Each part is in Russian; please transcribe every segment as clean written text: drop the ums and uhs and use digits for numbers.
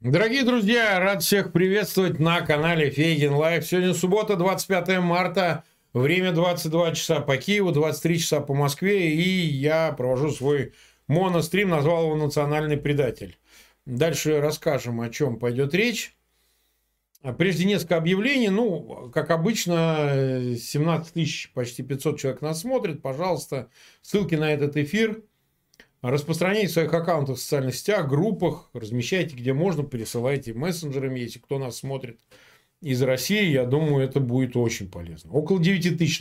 Дорогие друзья, рад всех приветствовать на канале Фейгин Лайф. Сегодня суббота, 25 марта, время 22 часа по Киеву, 23 часа по Москве, и я провожу свой монострим, назвал его «Национальный предатель». Дальше расскажем, о чем пойдет речь. Прежде несколько объявлений, ну, как обычно, 17 тысяч, почти 500 человек нас смотрит, пожалуйста, ссылки на этот эфир. Распространяйте в своих аккаунтах в социальных сетях, группах, размещайте где можно, пересылайте мессенджерами, если кто нас смотрит из России, я думаю, это будет очень полезно. Около 9 тысяч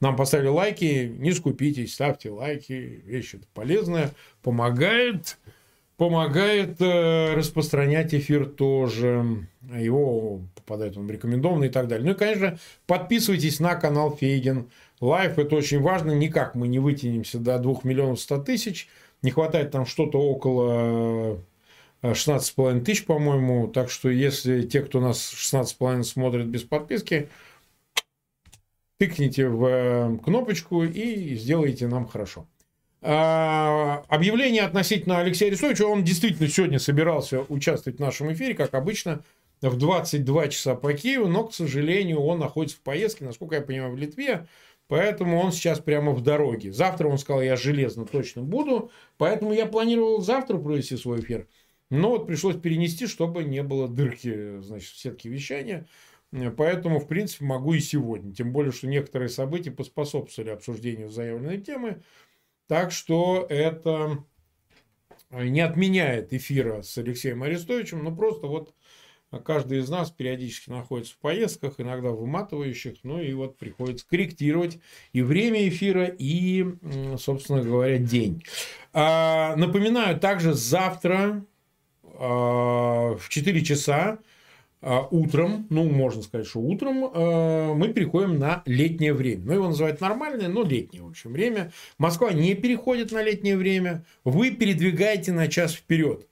нам поставили лайки, не скупитесь, ставьте лайки, вещь это полезная, помогает распространять эфир тоже, его попадает он в рекомендованные и так далее. Ну и, конечно, подписывайтесь на канал Фейгин Лайф, это очень важно, никак мы не вытянемся до 2 миллионов 100 тысяч, не хватает там что-то около 16,5 тысяч, по-моему, так что если те, кто нас 16,5 смотрит без подписки, тыкните в кнопочку и сделайте нам хорошо. Объявление относительно Алексея Арестовича. Он действительно сегодня собирался участвовать в нашем эфире, как обычно, в 22 часа по Киеву, но, к сожалению, он находится в поездке, насколько я понимаю, в Литве, поэтому он сейчас прямо в дороге. Завтра он сказал, я железно точно буду, поэтому я планировал завтра провести свой эфир, но вот пришлось перенести, чтобы не было дырки, значит, в сетке вещания, поэтому, в принципе, могу и сегодня, тем более, что некоторые события поспособствовали обсуждению заявленной темы. Так что это не отменяет эфира с Алексеем Арестовичем, но просто вот каждый из нас периодически находится в поездках, иногда выматывающих, ну и вот приходится корректировать и время эфира, и, собственно говоря, день. Напоминаю, также завтра в 4 часа утром, ну, можно сказать, что утром, мы переходим на летнее время. Ну, его называют нормальное, но летнее, в общем, время. Москва не переходит на летнее время. Вы передвигаете на час вперед.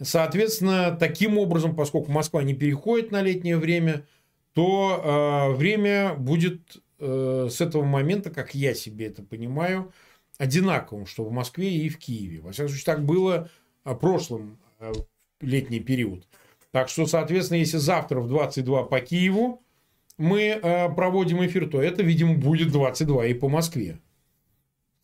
Соответственно, таким образом, поскольку Москва не переходит на летнее время, то время будет с этого момента, как я себе это понимаю, одинаковым, что в Москве и в Киеве. Во всяком случае, так было в прошлом летний период. Так что, соответственно, если завтра в 22 по Киеву мы проводим эфир, то это, видимо, будет 22 и по Москве.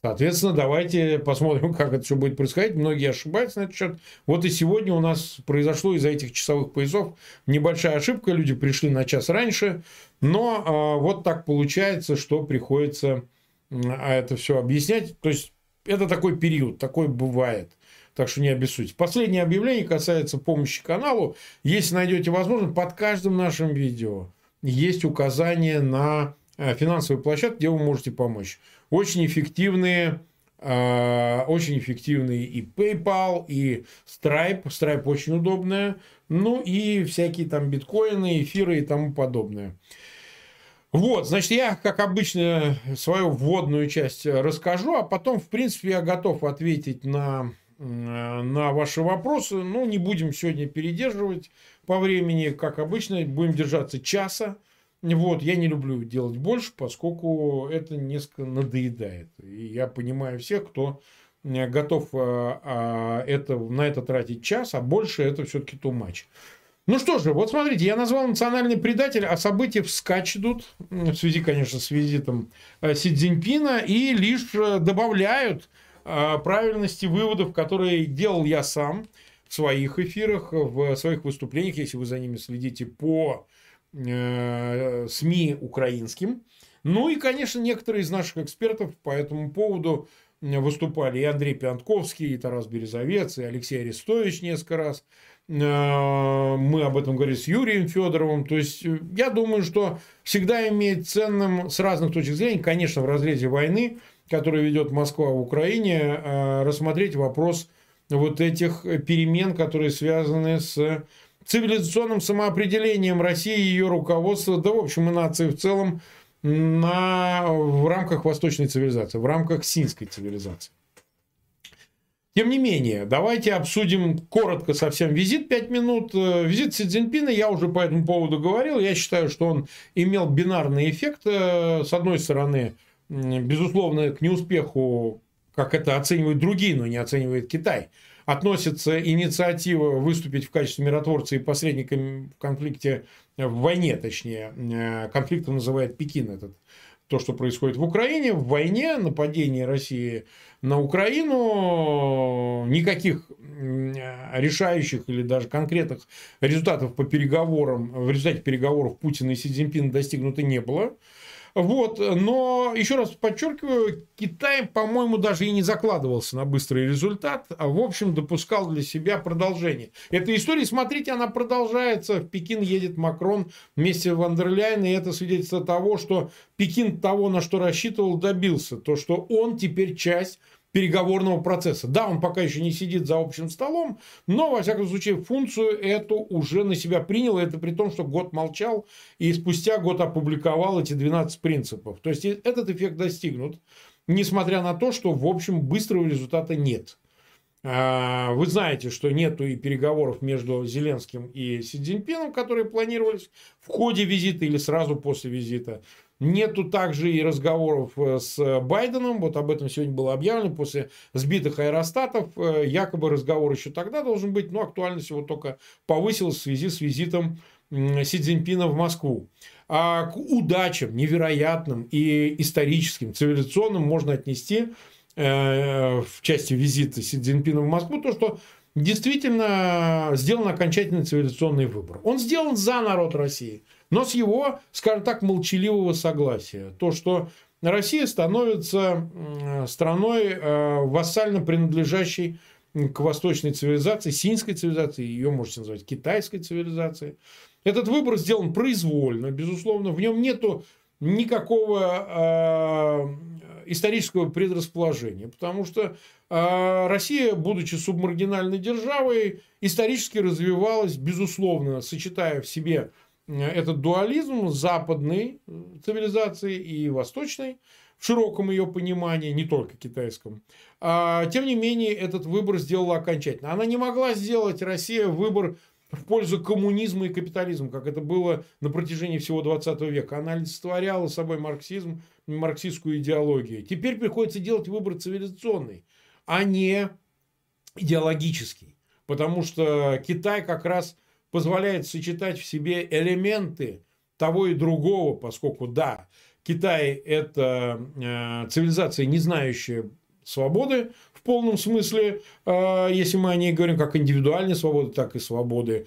Соответственно, давайте посмотрим, как это все будет происходить. Многие ошибаются на этот счет. Вот и сегодня у нас произошло из-за этих часовых поясов небольшая ошибка. Люди пришли на час раньше. Но вот так получается, что приходится это все объяснять. То есть, это такой период, такой бывает. Так что не обессудьте. Последнее объявление касается помощи каналу. Если найдете возможность, под каждым нашим видео есть указание на финансовую площадку, где вы можете помочь. Очень эффективные и PayPal, и Stripe. Stripe очень удобная. Ну и всякие там биткоины, эфиры и тому подобное. Вот, значит, я, как обычно, свою вводную часть расскажу, а потом, в принципе, я готов ответить на ваши вопросы. Ну, не будем сегодня передерживать по времени, как обычно, будем держаться часа. Вот, я не люблю делать больше, поскольку это несколько надоедает. И я понимаю всех, кто готов на это тратить час, а больше это все-таки too much. Ну что же, вот смотрите, я назвал «Национальный предатель», а события вскачь идут, в связи, конечно, с визитом Си Цзиньпина, и лишь добавляют правильности выводов, которые делал я сам в своих эфирах, в своих выступлениях, если вы за ними следите по СМИ украинским. Ну и, конечно, некоторые из наших экспертов по этому поводу выступали. И Андрей Пионтковский, и Тарас Березовец, и Алексей Арестович несколько раз. Мы об этом говорили с Юрием Федоровым. То есть, я думаю, что всегда имеет ценным с разных точек зрения, конечно, в разрезе войны, которую ведет Москва в Украине, рассмотреть вопрос вот этих перемен, которые связаны с цивилизационным самоопределением России, ее руководства, да, в общем, и нации в целом в рамках восточной цивилизации, в рамках синской цивилизации. Тем не менее, давайте обсудим коротко совсем визит, 5 минут. Визит Си Цзиньпина, я уже по этому поводу говорил, я считаю, что он имел бинарный эффект. С одной стороны, безусловно, к неуспеху, как это оценивают другие, но не оценивает Китай, относится инициатива выступить в качестве миротворца и посредника в конфликте, в войне, точнее, конфликтом называет Пекин этот. То, что происходит в Украине, в войне, нападение России на Украину, никаких решающих или даже конкретных результатов по переговорам, в результате переговоров Путина и Си Цзиньпина достигнуто не было. Вот. Но, еще раз подчеркиваю, Китай, по-моему, даже и не закладывался на быстрый результат, а, в общем, допускал для себя продолжение. Эта история, смотрите, она продолжается. В Пекин едет Макрон вместе с Ван дер Ляйен, и это свидетельство того, что Пекин того, на что рассчитывал, добился. То, что он теперь часть переговорного процесса. Да, он пока еще не сидит за общим столом, но, во всяком случае, функцию эту уже на себя принял. Это при том, что год молчал и спустя год опубликовал эти 12 принципов. То есть, этот эффект достигнут, несмотря на то, что, в общем, быстрого результата нет. Вы знаете, что нету и переговоров между Зеленским и Си Цзиньпином, которые планировались в ходе визита или сразу после визита. Нету также и разговоров с Байденом, вот об этом сегодня было объявлено, после сбитых аэростатов, якобы разговор еще тогда должен быть, но актуальность его только повысилась в связи с визитом Си Цзиньпина в Москву. А к удачам невероятным и историческим, цивилизационным можно отнести в части визита Си Цзиньпина в Москву то, что действительно сделан окончательный цивилизационный выбор. Он сделан за народ России, но с его, скажем так, молчаливого согласия. То, что Россия становится страной, вассально принадлежащей к восточной цивилизации, синьской цивилизации, ее можете назвать китайской цивилизацией. Этот выбор сделан произвольно, безусловно. В нем нету никакого исторического предрасположения, потому что Россия, будучи субмаргинальной державой, исторически развивалась, безусловно, сочетая в себе этот дуализм западной цивилизации и восточной, в широком ее понимании, не только китайском. Тем не менее, этот выбор сделала окончательно. Она не могла сделать, Россия, выбор в пользу коммунизма и капитализма, как это было на протяжении всего 20 века. Она олицетворяла собой марксизм, марксистскую идеологию. Теперь приходится делать выбор цивилизационный, а не идеологический. Потому что Китай как раз позволяет сочетать в себе элементы того и другого, поскольку, да, Китай – это цивилизация, не знающая свободы в полном смысле, если мы о ней говорим как индивидуальной свободы, так и свободы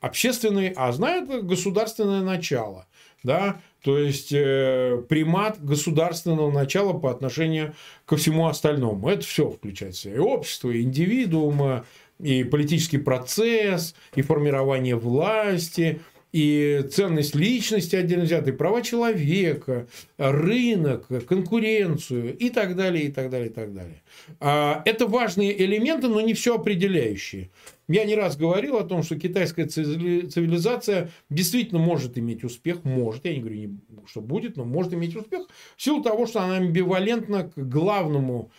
общественной, а знает государственное начало, да? То есть, примат государственного начала по отношению ко всему остальному. Это все включает в себя и общество, и индивидуум, и политический процесс, и формирование власти, и ценность личности отдельно взятой, права человека, рынок, конкуренцию и так далее, и так далее, и так далее. Это важные элементы, но не все определяющие. Я не раз говорил о том, что китайская цивилизация действительно может иметь успех, может, я не говорю, что будет, но может иметь успех, в силу того, что она амбивалентна к главному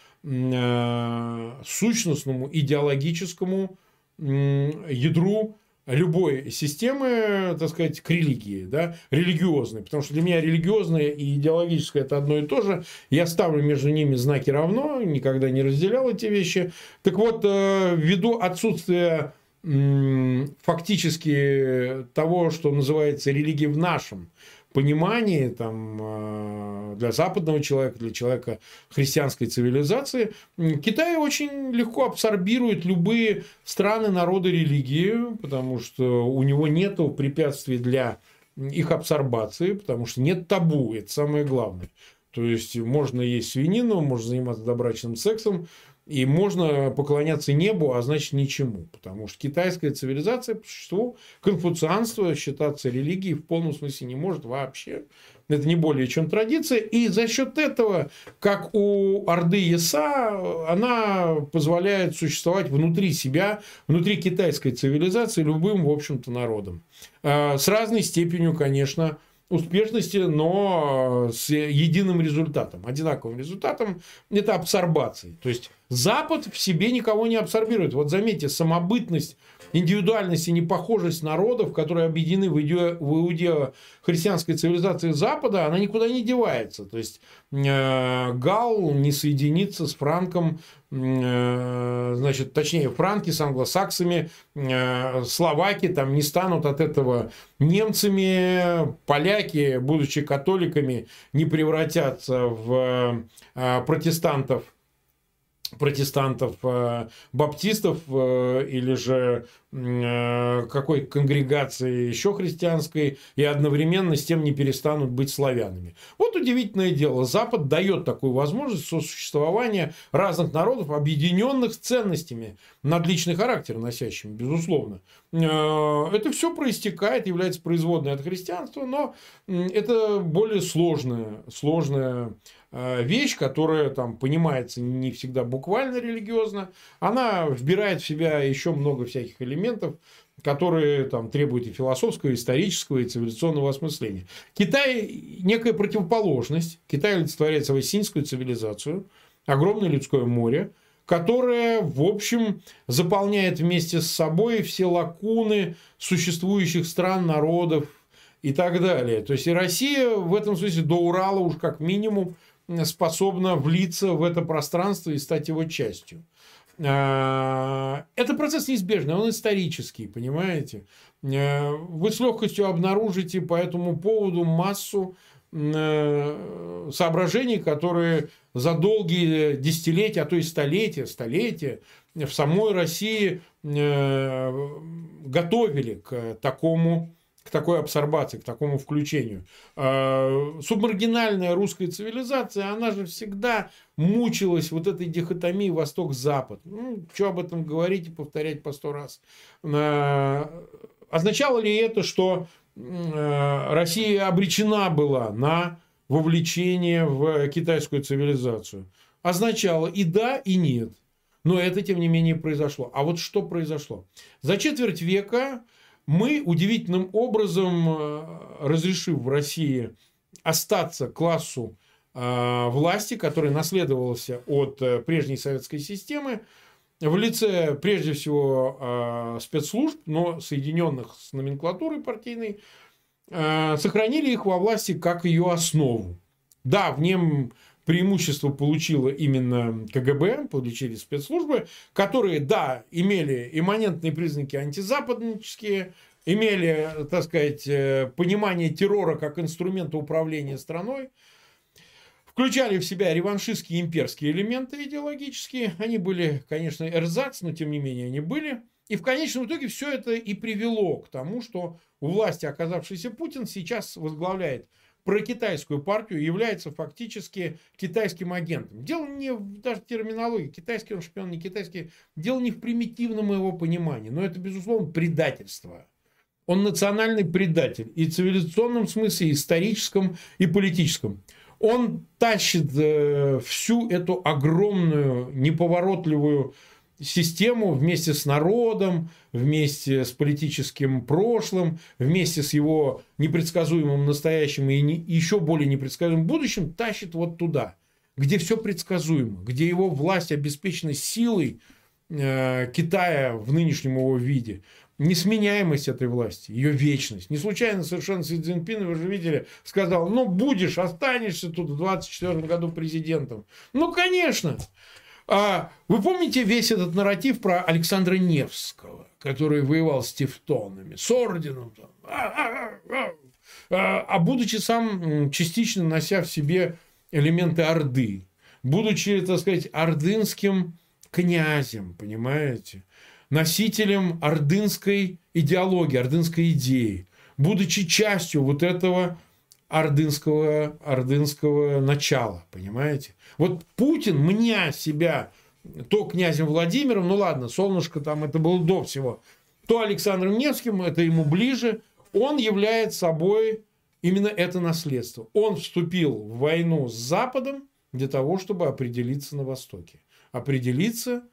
сущностному идеологическому ядру любой системы, так сказать, к религии, да, религиозной. Потому что для меня религиозное и идеологическое – это одно и то же. Я ставлю между ними знаки равно, никогда не разделял эти вещи. Так вот, ввиду отсутствия фактически того, что называется религией в нашем понимании, там, для западного человека, для человека христианской цивилизации, Китай очень легко абсорбирует любые страны, народы, религии, потому что у него нет препятствий для их абсорбации, потому что нет табу, это самое главное. То есть, можно есть свинину, можно заниматься добрачным сексом, и можно поклоняться небу, а значит ничему. Потому что китайская цивилизация, по существу, конфуцианство считаться религией в полном смысле не может вообще. Это не более чем традиция. И за счет этого, как у Орды Еса, она позволяет существовать внутри себя, внутри китайской цивилизации любым, в общем-то, народом. С разной степенью, конечно, успешности, но с единым результатом, одинаковым результатом, это абсорбация. То есть, Запад в себе никого не абсорбирует. Вот заметьте, самобытность, индивидуальность и непохожесть народов, которые объединены в иудео-христианской цивилизации Запада, она никуда не девается. То есть Галл не соединится с Франком, значит, точнее, франки с англосаксами, словаки там не станут от этого немцами, поляки, будучи католиками, не превратятся в протестантов, баптистов или же какой конгрегации еще христианской, и одновременно с тем не перестанут быть славянами. Вот удивительное дело. Запад дает такую возможность сосуществования разных народов, объединенных с ценностями, надличный характер носящими, безусловно. Это все проистекает, является производной от христианства, но это более сложная вещь, которая там понимается не всегда буквально религиозно. Она вбирает в себя еще много всяких элементов, которые там требуют и философского, и исторического, и цивилизационного осмысления. Китай некая противоположность. Китай олицетворяет собой синьскую цивилизацию, огромное людское море, которое, в общем, заполняет вместе с собой все лакуны существующих стран, народов и так далее. То есть и Россия в этом смысле до Урала уж как минимум способна влиться в это пространство и стать его частью. Это процесс неизбежный, он исторический, понимаете? Вы с легкостью обнаружите по этому поводу массу соображений, которые за долгие десятилетия, а то и столетия в самой России готовили к такой абсорбации, к такому включению. Субмаргинальная русская цивилизация, она же всегда мучилась вот этой дихотомией Восток-Запад. Ну, что об этом говорить и повторять по 100 раз. Означало ли это, что Россия обречена была на вовлечение в китайскую цивилизацию? Означало и да, и нет. Но это, тем не менее, произошло. А вот что произошло? За четверть века мы, удивительным образом, разрешив в России остаться классу власти, который наследовался от прежней советской системы, в лице, прежде всего, спецслужб, но соединенных с номенклатурой партийной, сохранили их во власти как ее основу. Да, в нем преимущество получило именно КГБ, получили спецслужбы, которые, да, имели имманентные признаки антизападнические, имели, так сказать, понимание террора как инструмента управления страной, включали в себя реваншистские имперские элементы идеологические. Они были, конечно, эрзац, но тем не менее они были. И в конечном итоге все это и привело к тому, что у власти оказавшийся Путин сейчас возглавляет прокитайскую партию, является фактически китайским агентом. Дело не даже в терминологии, китайский он шпион, не китайский. Дело не в примитивном его понимании, но это, безусловно, предательство. Он национальный предатель и в цивилизационном смысле, и историческом, и политическом. Он тащит всю эту огромную, неповоротливую систему вместе с народом, вместе с политическим прошлым, вместе с его непредсказуемым настоящим и еще более непредсказуемым будущим, тащит вот туда, где все предсказуемо, где его власть обеспечена силой Китая в нынешнем его виде, несменяемость этой власти, ее вечность. Не случайно совершенно Си Цзиньпин, вы же видели, сказал: ну будешь, останешься тут в 2024 году президентом. Ну конечно. Вы помните весь этот нарратив про Александра Невского, который воевал с тевтонами, с орденом, а будучи сам частично нося в себе элементы Орды, будучи, так сказать, ордынским князем, понимаете, носителем ордынской идеологии, ордынской идеи, будучи частью вот этого ордынского начала, понимаете? Вот Путин, мня себя то князем Владимиром, ну ладно, солнышко там это было до всего, то Александром Невским, это ему ближе, он является собой именно это наследство. Он вступил в войну с Западом для того, чтобы определиться на Востоке, определиться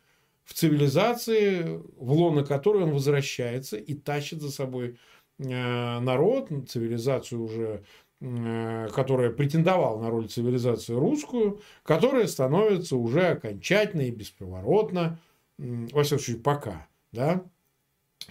в цивилизации, в лоно которой он возвращается и тащит за собой народ, цивилизацию уже которая претендовала на роль цивилизации русскую, которая становится уже окончательно и бесповоротно, во всяком случае, пока, да,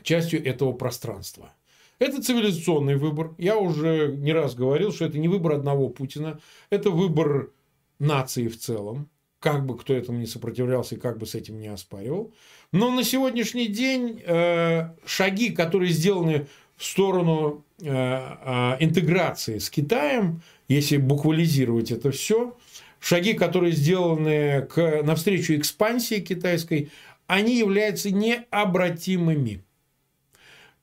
частью этого пространства. Это цивилизационный выбор. Я уже не раз говорил, что это не выбор одного Путина, это выбор нации в целом, как бы кто этому не сопротивлялся и как бы с этим не оспаривал. Но на сегодняшний день шаги, которые сделаны в сторону интеграции с Китаем, если буквализировать это все, шаги, которые сделаны навстречу экспансии китайской, они являются необратимыми.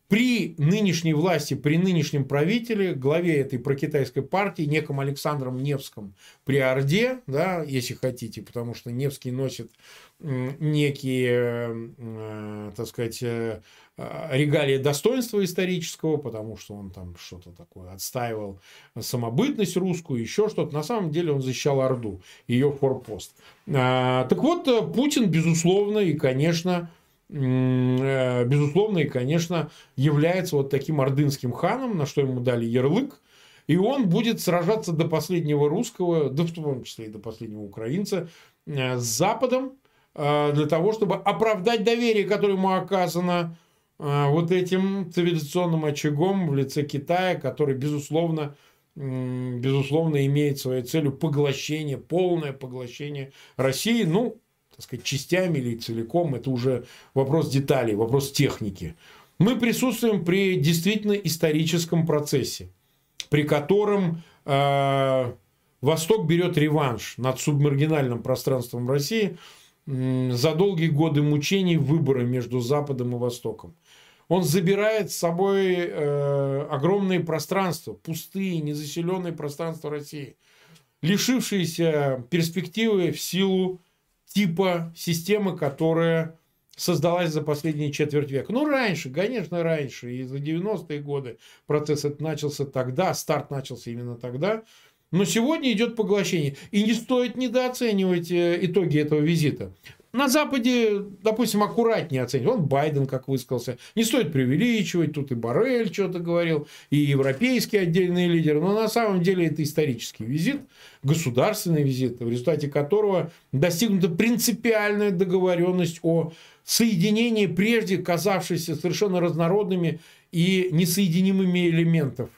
При нынешней власти, при нынешнем правителе, главе этой прокитайской партии, неком Александром Невском при Орде, да, если хотите, потому что Невский носит некие, так сказать, регалии достоинства исторического, потому что он там что-то такое отстаивал, самобытность русскую, еще что-то. На самом деле он защищал Орду, ее форпост. Так вот, Путин, безусловно и, конечно, является вот таким ордынским ханом, на что ему дали ярлык, и он будет сражаться до последнего русского, да в том числе и до последнего украинца, с Западом, для того, чтобы оправдать доверие, которое ему оказано вот этим цивилизационным очагом в лице Китая, который, безусловно имеет своей целью поглощение, полное поглощение России, ну, так сказать, частями или целиком, это уже вопрос деталей, вопрос техники. Мы присутствуем при действительно историческом процессе, при котором Восток берет реванш над субмаргинальным пространством России за долгие годы мучений выбора между Западом и Востоком. Он забирает с собой огромные пространства, пустые, незаселенные пространства России, лишившиеся перспективы в силу типа системы, которая создалась за последние четверть века. Ну, раньше, конечно, раньше. И за 90-е годы процесс начался тогда, старт начался именно тогда. Но сегодня идет поглощение. И не стоит недооценивать итоги этого визита. На Западе, допустим, аккуратнее оценивать. Он Байден, как высказался. Не стоит преувеличивать. Тут и Боррель что-то говорил, и европейские отдельные лидеры. Но на самом деле это исторический визит, государственный визит, в результате которого достигнута принципиальная договоренность о соединении прежде казавшихся совершенно разнородными и несоединимыми элементов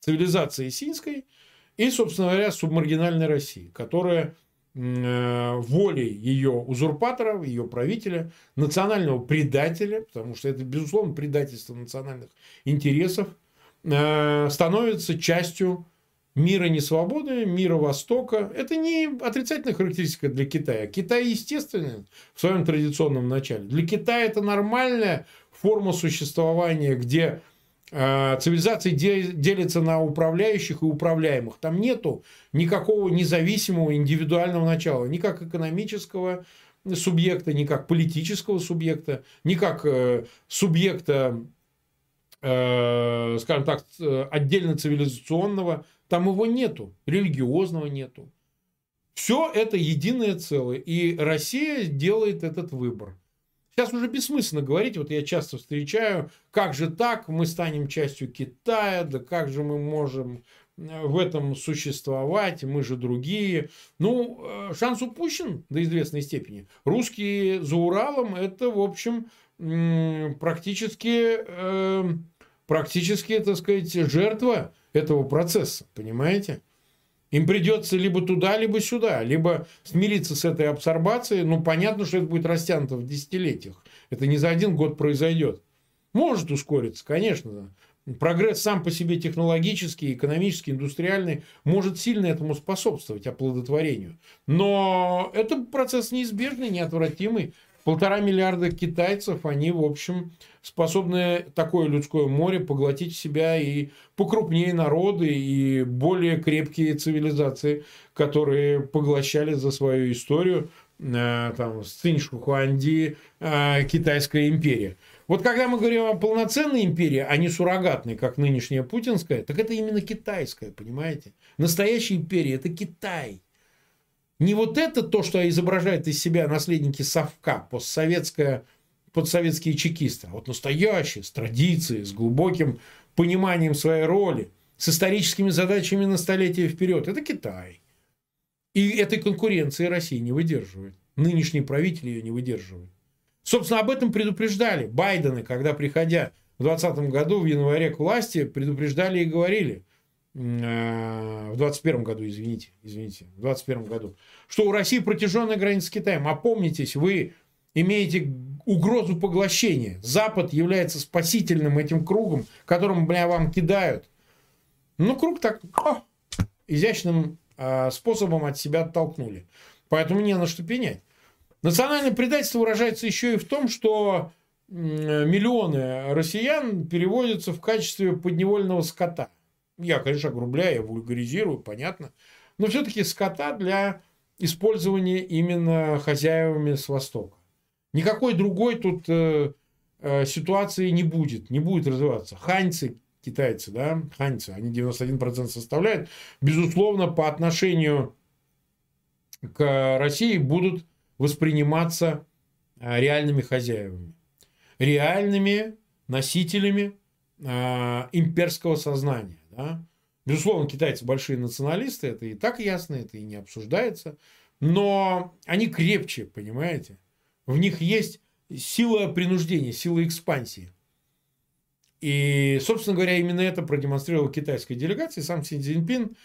цивилизации синской и, собственно говоря, субмаргинальной России, которая волей ее узурпатора, ее правителя, национального предателя, потому что это, безусловно, предательство национальных интересов, становится частью мира несвободы, мира Востока. Это не отрицательная характеристика для Китая. Китай естественен в своем традиционном начале. Для Китая это нормальная форма существования, где цивилизации делятся на управляющих и управляемых. Там нету никакого независимого индивидуального начала. Ни как экономического субъекта, ни как политического субъекта, ни как субъекта, скажем так, отдельно цивилизационного. Там его нету. Религиозного нету. Все это единое целое. И Россия делает этот выбор. Сейчас уже бессмысленно говорить, вот я часто встречаю, как же так, мы станем частью Китая, да как же мы можем в этом существовать, мы же другие. Ну, шанс упущен до известной степени. Русские за Уралом, это, в общем, практически, так сказать, жертва этого процесса, понимаете? Им придется либо туда, либо сюда, либо смириться с этой абсорбацией. Ну, понятно, что это будет растянуто в десятилетиях. Это не за один год произойдет. Может ускориться, конечно. Прогресс сам по себе технологический, экономический, индустриальный может сильно этому способствовать, оплодотворению. Но это процесс неизбежный, неотвратимый. 1,5 миллиарда китайцев, они, в общем, способны такое людское море поглотить в себя и покрупнее народы, и более крепкие цивилизации, которые поглощали за свою историю там, Цинь Шихуанди, Китайская империя. Вот когда мы говорим о полноценной империи, а не суррогатной, как нынешняя путинская, так это именно китайская, понимаете? Настоящая империя – это Китай. Не вот это то, что изображает из себя наследники совка, постсоветские чекисты, а вот настоящие, с традицией, с глубоким пониманием своей роли, с историческими задачами на столетия вперед. Это Китай. И этой конкуренции Россия не выдерживает. Нынешний правитель ее не выдерживает. Собственно, об этом предупреждали Байдены, когда, приходя в 2020 году, в январе к власти, предупреждали и говорили, в 2021 году, в 2021 году, что у России протяженная граница с Китаем. Опомнитесь, вы имеете угрозу поглощения. Запад является спасительным этим кругом, которым, бля, вам кидают. Ну, круг так изящным способом от себя оттолкнули. Поэтому не на что пенять. Национальное предательство выражается еще и в том, что миллионы россиян переводятся в качестве подневольного скота. Я, конечно, огрубляю, я вульгаризирую, понятно. Но все-таки скота для использования именно хозяевами с Востока. Никакой другой тут ситуации не будет. Не будет развиваться. Ханьцы, китайцы, да, ханьцы, они 91% составляют. Безусловно, по отношению к России будут восприниматься реальными хозяевами. Реальными носителями имперского сознания. Да? Безусловно, китайцы большие националисты, это и так ясно, это и не обсуждается. Но они крепче, понимаете? В них есть сила принуждения, сила экспансии. И, собственно говоря, именно это продемонстрировала китайская делегация. Сам Си Цзиньпин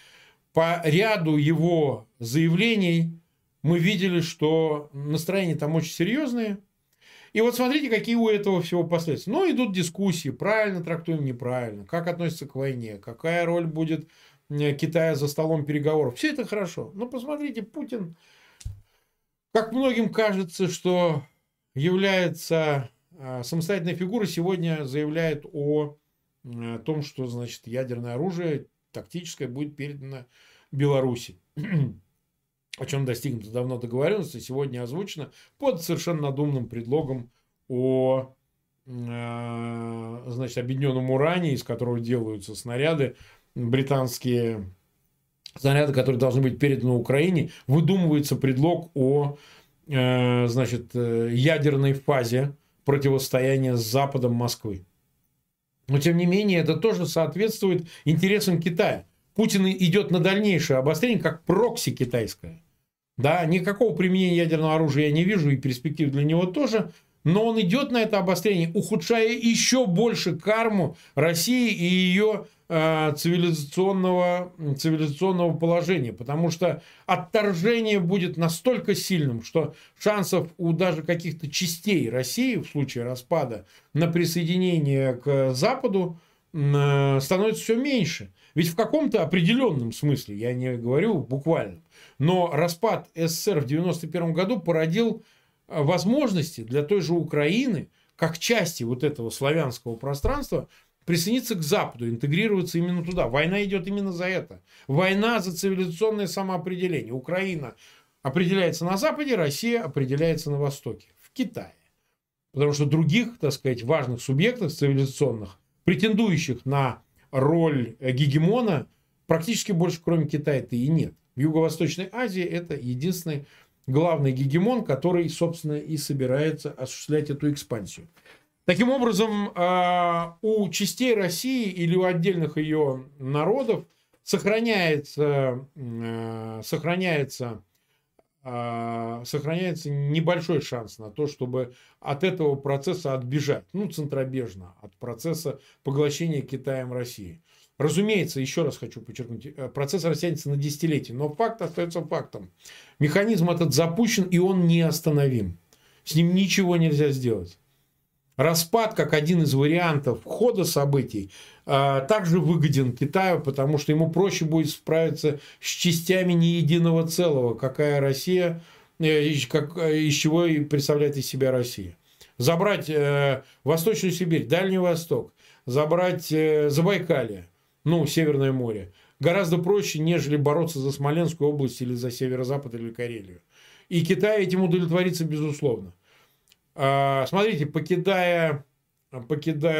по ряду его заявлений мы видели, что настроения там очень серьезные. И вот смотрите, какие у этого всего последствия. Ну, идут дискуссии, правильно трактуем, неправильно, как относится к войне, какая роль будет Китая за столом переговоров. Все это хорошо. Но посмотрите, Путин, как многим кажется, что является самостоятельной фигурой, сегодня заявляет о том, что, значит, ядерное оружие тактическое будет передано Беларуси. О чем достигнута давно договоренность, и сегодня озвучено под совершенно надуманным предлогом о, значит, объединенном уране, из которого делаются снаряды, британские снаряды, которые должны быть переданы Украине, выдумывается предлог о, значит, ядерной фазе противостояния с Западом Москвы. Но, тем не менее, это тоже соответствует интересам Китая. Путин идет на дальнейшее обострение как прокси китайское. Да, никакого применения ядерного оружия я не вижу, и перспектив для него тоже. Но он идет на это обострение, ухудшая еще больше карму России и ее цивилизационного положения. Потому что отторжение будет настолько сильным, что шансов у даже каких-то частей России в случае распада на присоединение к Западу становится все меньше. Ведь в каком-то определенном смысле, я не говорю буквально, но распад СССР в 1991 году породил возможности для той же Украины, как части вот этого славянского пространства, присоединиться к Западу, интегрироваться именно туда. Война идет именно за это. Война за цивилизационное самоопределение. Украина определяется на Западе, Россия определяется на Востоке, в Китае. Потому что других, так сказать, важных субъектов цивилизационных, претендующих на роль гегемона, практически больше, кроме Китая-то и нет. В Юго-Восточной Азии это единственный главный гегемон, который, собственно, и собирается осуществлять эту экспансию. Таким образом, у частей России или у отдельных ее народов сохраняется небольшой шанс на то, чтобы от этого процесса отбежать. Ну, центробежно, от процесса поглощения Китаем России. Разумеется, еще раз хочу подчеркнуть, процесс растянется на десятилетия, но факт остается фактом. Механизм этот запущен, и он неостановим. С ним ничего нельзя сделать. Распад, как один из вариантов хода событий, также выгоден Китаю, потому что ему проще будет справиться с частями не единого целого, какая Россия, из чего и представляет из себя Россия. Забрать Восточную Сибирь, Дальний Восток, забрать Забайкалье, ну, Северное море, гораздо проще, нежели бороться за Смоленскую область или за Северо-Запад или Карелию. И Китай этим удовлетворится, безусловно. Смотрите, покидая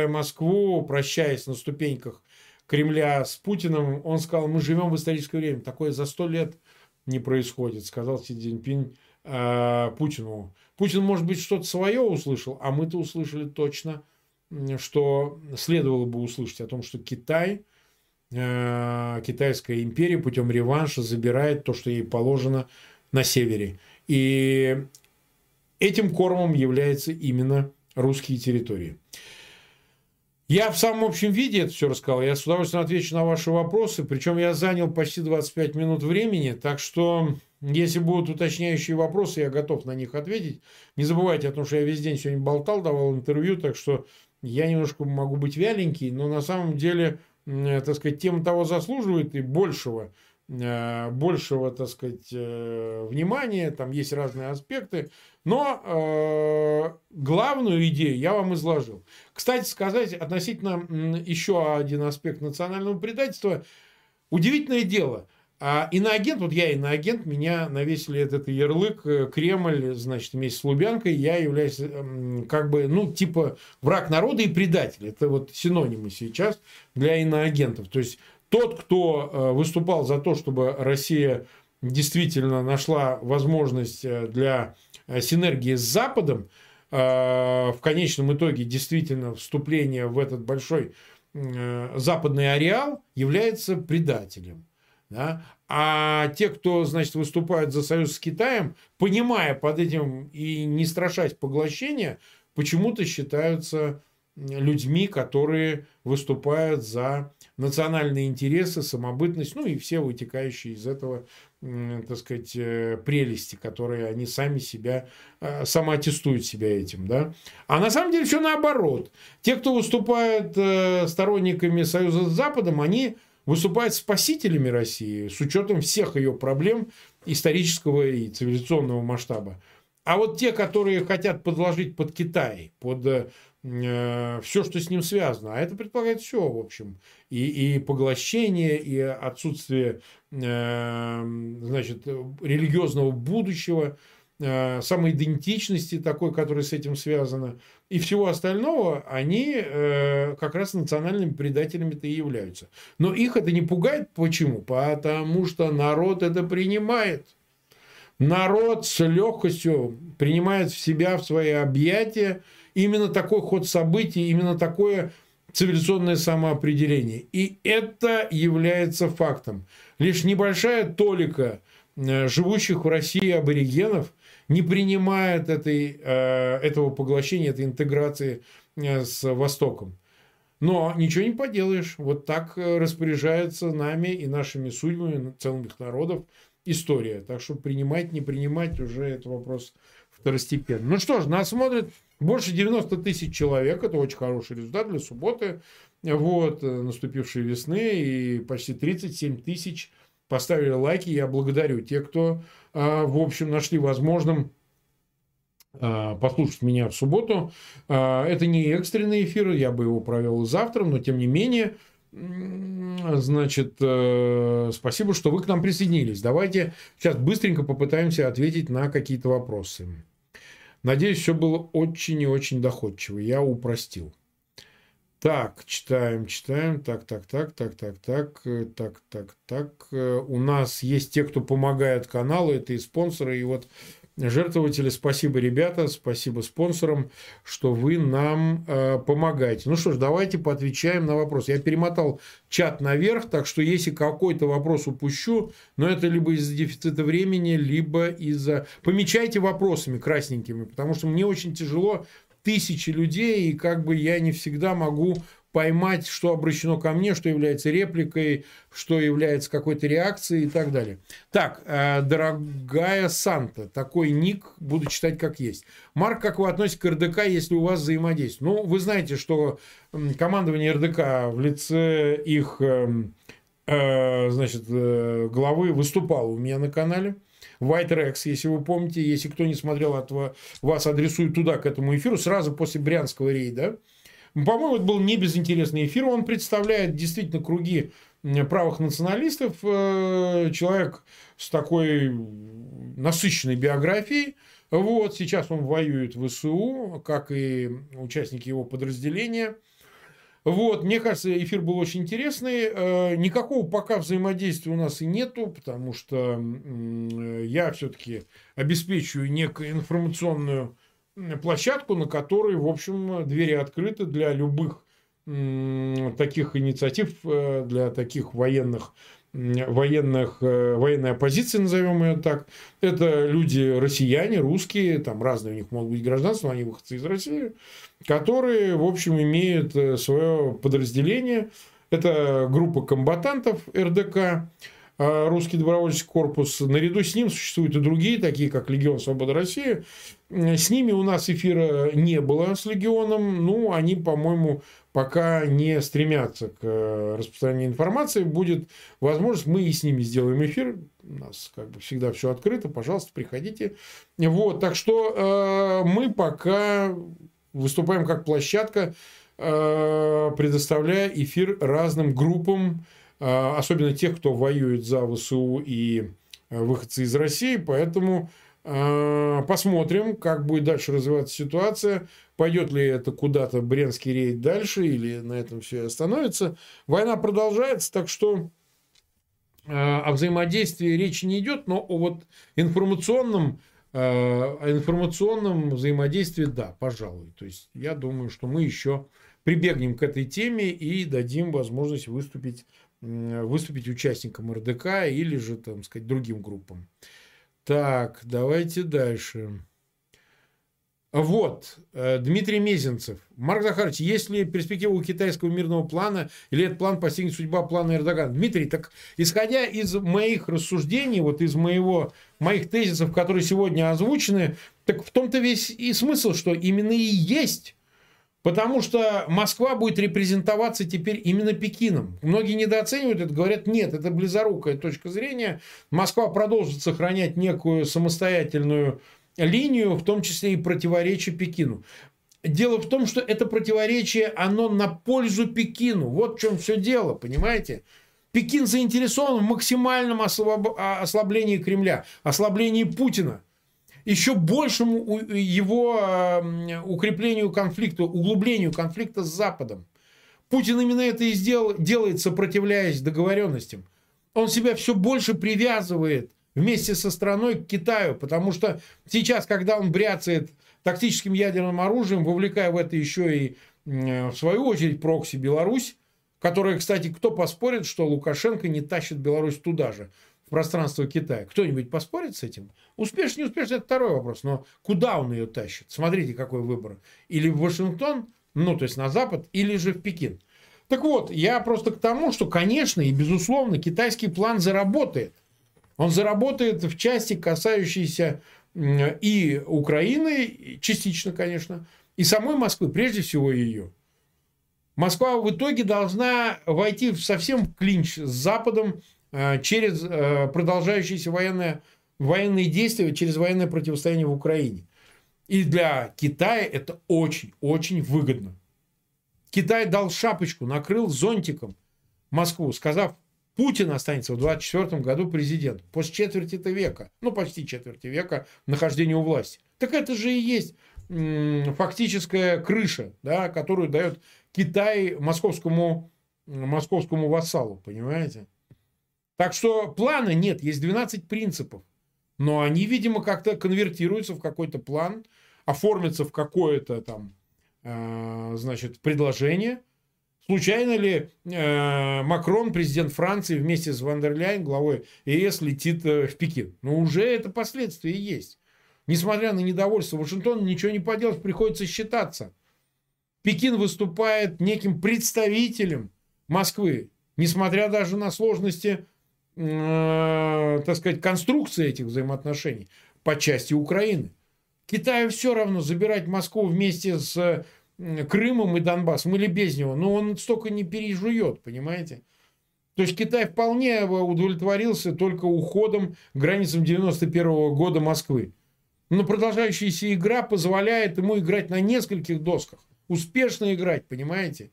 Москву, прощаясь на ступеньках Кремля с Путиным, он сказал: мы живем в историческое время, такое за 100 лет не происходит, сказал Си Цзиньпин Путину. Путин, может быть, что-то свое услышал, а мы-то услышали точно что следовало бы услышать о том, что Китай, Китайская империя путем реванша забирает то, что ей положено на севере. И этим кормом являются именно русские территории. Я в самом общем виде это все рассказал. Я с удовольствием отвечу на ваши вопросы. Причем я занял почти 25 минут времени. Так что, если будут уточняющие вопросы, я готов на них ответить. Не забывайте о том, что я весь день сегодня болтал, давал интервью. Так что я немножко могу быть вяленький. Но на самом деле, так сказать, тема того заслуживает и большего, так сказать, внимания. Там есть разные аспекты. Но главную идею я вам изложил. Кстати сказать, относительно еще один аспект национального предательства. Удивительное дело. Иноагент, вот я иноагент, меня навесили этот ярлык, Кремль, значит, вместе с Лубянкой, я являюсь как бы, ну, типа враг народа и предатель. Это вот синонимы сейчас для иноагентов. То есть тот, кто выступал за то, чтобы Россия действительно нашла возможность для синергии с Западом, в конечном итоге действительно вступление в этот большой западный ареал, является предателем. Да? А те, кто, значит, выступают за союз с Китаем, понимая под этим и не страшась поглощения, почему-то считаются людьми, которые выступают за национальные интересы, самобытность, ну и все вытекающие из этого, так сказать, прелести, которые они сами себя, самоаттестуют себя этим, да. А на самом деле все наоборот. Те, кто выступают сторонниками союза с Западом, они выступают спасителями России с учетом всех ее проблем исторического и цивилизационного масштаба. А вот те, которые хотят подложить под Китай, под все, что с ним связано, а это предполагает все, в общем, и поглощение, и отсутствие, значит, религиозного будущего, самоидентичности такой, которая с этим связана, и всего остального, они как раз национальными предателями-то и являются. Но их это не пугает. Почему? Потому что народ это принимает. Народ с легкостью принимает в себя, в свои объятия именно такой ход событий, именно такое цивилизационное самоопределение. И это является фактом. Лишь небольшая толика живущих в России аборигенов не принимает этого поглощения, этой интеграции с Востоком. Но ничего не поделаешь. Вот так распоряжается нами и нашими судьбами целых народов история. Так что принимать, не принимать, уже это вопрос второстепенный. Ну что ж, нас смотрят больше 90 тысяч человек. Это очень хороший результат для субботы, вот, наступившей весны. И почти 37 тысяч поставили лайки. Я благодарю тех, кто, в общем, нашли возможным послушать меня в субботу. Это не экстренный эфир. Я бы его провел завтра, но тем не менее... Значит, спасибо, что вы к нам присоединились. Давайте сейчас быстренько попытаемся ответить на какие-то вопросы. Надеюсь, все было очень и очень доходчиво. Я упростил. Так, читаем. Так. У нас есть те, кто помогает каналу. Это и спонсоры, и вот жертвователи. Спасибо, ребята. Спасибо спонсорам, что вы нам помогаете. Ну что ж, давайте поотвечаем на вопрос. Я перемотал чат наверх, так что если какой-то вопрос упущу, но это либо из-за дефицита времени, либо из-за... Помечайте вопросами красненькими, потому что мне очень тяжело, тысячи людей, и как бы я не всегда могу поймать, что обращено ко мне, что является репликой, что является какой-то реакцией и так далее. Так, дорогая Санта, такой ник, буду читать как есть. Марк, как вы относитесь к РДК, если у вас взаимодействие? Ну, вы знаете, что командование РДК в лице их, значит, главы выступало у меня на канале. White Rex, если вы помните, если кто не смотрел, от вас адресую туда, к этому эфиру, сразу после брянского рейда. По-моему, это был не безинтересный эфир. Он представляет действительно круги правых националистов. Человек с такой насыщенной биографией. Вот, сейчас он воюет в ВСУ, как и участники его подразделения. Вот, мне кажется, эфир был очень интересный. Никакого пока взаимодействия у нас и нету, потому что я все-таки обеспечиваю некую информационную площадку, на которой, в общем, двери открыты для любых таких инициатив, для таких военной оппозиции, назовем ее так. Это люди россияне, русские, там разные у них могут быть гражданства, но они выходцы из России, которые, в общем, имеют свое подразделение. Это группа комбатантов РДК, Русский добровольческий корпус. Наряду с ним существуют и другие, такие как Легион Свободы России. С ними у нас эфира не было, с Легионом. Ну, они, по-моему, пока не стремятся к распространению информации. Будет возможность, мы и с ними сделаем эфир. У нас как бы всегда все открыто. Пожалуйста, приходите. Вот, так что мы пока выступаем как площадка, предоставляя эфир разным группам, особенно тех, кто воюет за ВСУ и выходцы из России. Поэтому посмотрим, как будет дальше развиваться ситуация. Пойдет ли это куда-то брянский рейд дальше или на этом все остановится. Война продолжается, так что о взаимодействии речи не идет. Но о вот информационном взаимодействии, да, пожалуй. То есть я думаю, что мы еще прибегнем к этой теме и дадим возможность выступить участникам РДК или же, там сказать, другим группам. Так, давайте дальше. Вот, Дмитрий Мезенцев. Марк Захарович, есть ли перспектива у китайского мирного плана, или этот план постигнет судьба плана Эрдогана? Дмитрий, так исходя из моих рассуждений, вот из моих тезисов, которые сегодня озвучены, так в том-то весь и смысл, что именно и есть. Потому что Москва будет репрезентоваться теперь именно Пекином. Многие недооценивают это, говорят, нет, это близорукая точка зрения. Москва продолжит сохранять некую самостоятельную линию, в том числе и противоречие Пекину. Дело в том, что это противоречие, оно на пользу Пекину. Вот в чем все дело, понимаете? Пекин заинтересован в максимальном ослаблении Кремля, ослаблении Путина. Еще большему его укреплению конфликта, углублению конфликта с Западом. Путин именно это и делает, сопротивляясь договоренностям. Он себя все больше привязывает вместе со страной к Китаю, потому что сейчас, когда он бряцает тактическим ядерным оружием, вовлекая в это еще и, в свою очередь, прокси Беларусь, которая, кстати, кто поспорит, что Лукашенко не тащит Беларусь туда же, пространство Китая. Кто-нибудь поспорит с этим? Успешно, не успешно, это второй вопрос. Но куда он ее тащит? Смотрите, какой выбор. Или в Вашингтон, ну, то есть на Запад, или же в Пекин. Так вот, я просто к тому, что, конечно, и безусловно, китайский план заработает. Он заработает в части, касающейся и Украины, частично, конечно, и самой Москвы, прежде всего ее. Москва в итоге должна войти совсем в клинч с Западом, через продолжающиеся военные действия, через военное противостояние в Украине. И для Китая это очень-очень выгодно. Китай дал шапочку, накрыл зонтиком Москву, сказав, Путин останется в 2024 году президентом. После четверти-то века, ну почти четверти века нахождения у власти. Так это же и есть фактическая крыша, да, которую дает Китай московскому вассалу, понимаете? Так что плана нет, есть 12 принципов, но они, видимо, как-то конвертируются в какой-то план, оформятся в какое-то там, предложение. Случайно ли Макрон, президент Франции, вместе с Ван дер Ляйен, главой ЕС, летит в Пекин? Ну, уже это последствия есть. Несмотря на недовольство Вашингтона, ничего не поделать, приходится считаться. Пекин выступает неким представителем Москвы, несмотря даже на сложности, конструкции этих взаимоотношений по части Украины. Китаю все равно забирать Москву вместе с Крымом и Донбассом или без него, но он столько не пережует, понимаете? То есть Китай вполне удовлетворился только уходом к границам 91-го года Москвы. Но продолжающаяся игра позволяет ему играть на нескольких досках, успешно играть, понимаете?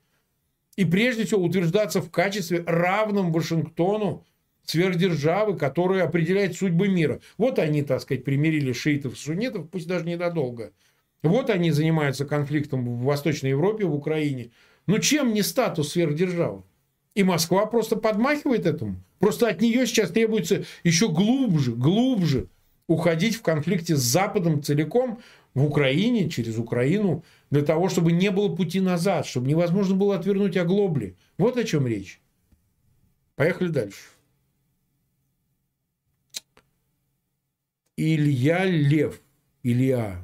И прежде всего утверждаться в качестве равном Вашингтону, сверхдержавы, которые определяют судьбы мира. Вот они, примирили шиитов и суннитов, пусть даже ненадолго. Вот они занимаются конфликтом в Восточной Европе, в Украине. Но чем не статус сверхдержавы? И Москва просто подмахивает этому. Просто от нее сейчас требуется еще глубже уходить в конфликте с Западом целиком в Украине, через Украину, для того, чтобы не было пути назад, чтобы невозможно было отвернуть оглобли. Вот о чем речь. Поехали дальше. Илья Лев. Илья.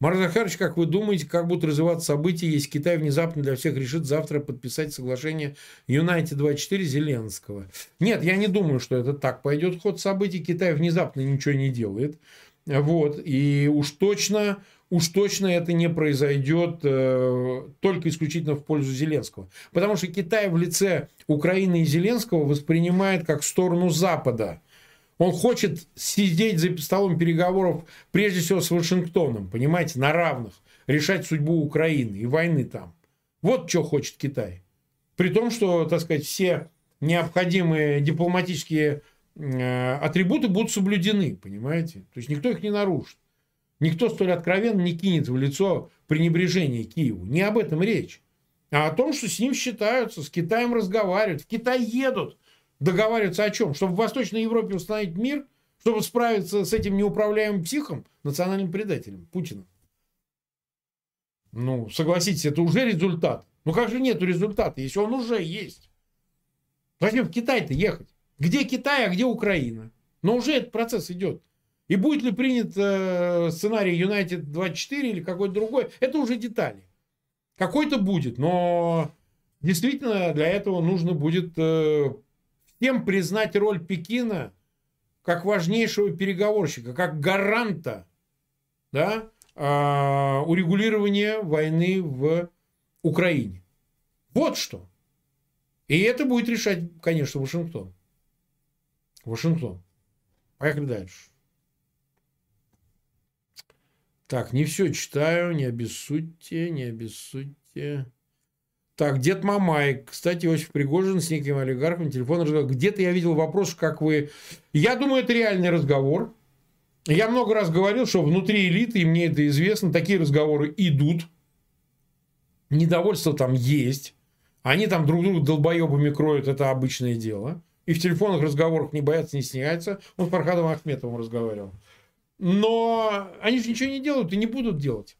Марат Захарович, как вы думаете, как будут развиваться события, если Китай внезапно для всех решит завтра подписать соглашение United 24 Зеленского? Нет, я не думаю, что это так пойдет ход событий. Китай внезапно ничего не делает. Вот. И уж точно это не произойдет только исключительно в пользу Зеленского. Потому что Китай в лице Украины и Зеленского воспринимает как сторону Запада. Он хочет сидеть за столом переговоров, прежде всего, с Вашингтоном, понимаете, на равных, решать судьбу Украины и войны там. Вот что хочет Китай. При том, что, так сказать, все необходимые дипломатические атрибуты будут соблюдены, понимаете. То есть, никто их не нарушит. Никто столь откровенно не кинет в лицо пренебрежение Киеву. Не об этом речь. А о том, что с ним считаются, с Китаем разговаривают, в Китай едут. Договариваться о чем? Чтобы в Восточной Европе установить мир, чтобы справиться с этим неуправляемым психом, национальным предателем Путиным. Ну, согласитесь, это уже результат. Ну, как же нету результата, если он уже есть? Зачем в Китай-то ехать? Где Китай, а где Украина? Но уже этот процесс идет. И будет ли принят сценарий United 24 или какой-то другой, это уже детали. Какой-то будет, но действительно для этого нужно будет... Всем признать роль Пекина как важнейшего переговорщика, как гаранта, да, урегулирования войны в Украине. Вот что. И это будет решать, конечно, Вашингтон. Вашингтон. Поехали дальше. Так, не все читаю, не обессудьте. Так, Дед Мамай. Кстати, Иосиф Пригожин с неким олигархом телефон разговаривал. Где-то я видел вопрос, как вы... Я думаю, это реальный разговор. Я много раз говорил, что внутри элиты, и мне это известно, такие разговоры идут. Недовольство там есть. Они там друг друга долбоебами кроют. Это обычное дело. И в телефонных разговорах не боятся, не стесняются. Он с Фархадом Ахметовым разговаривал. Но они же ничего не делают и не будут делать.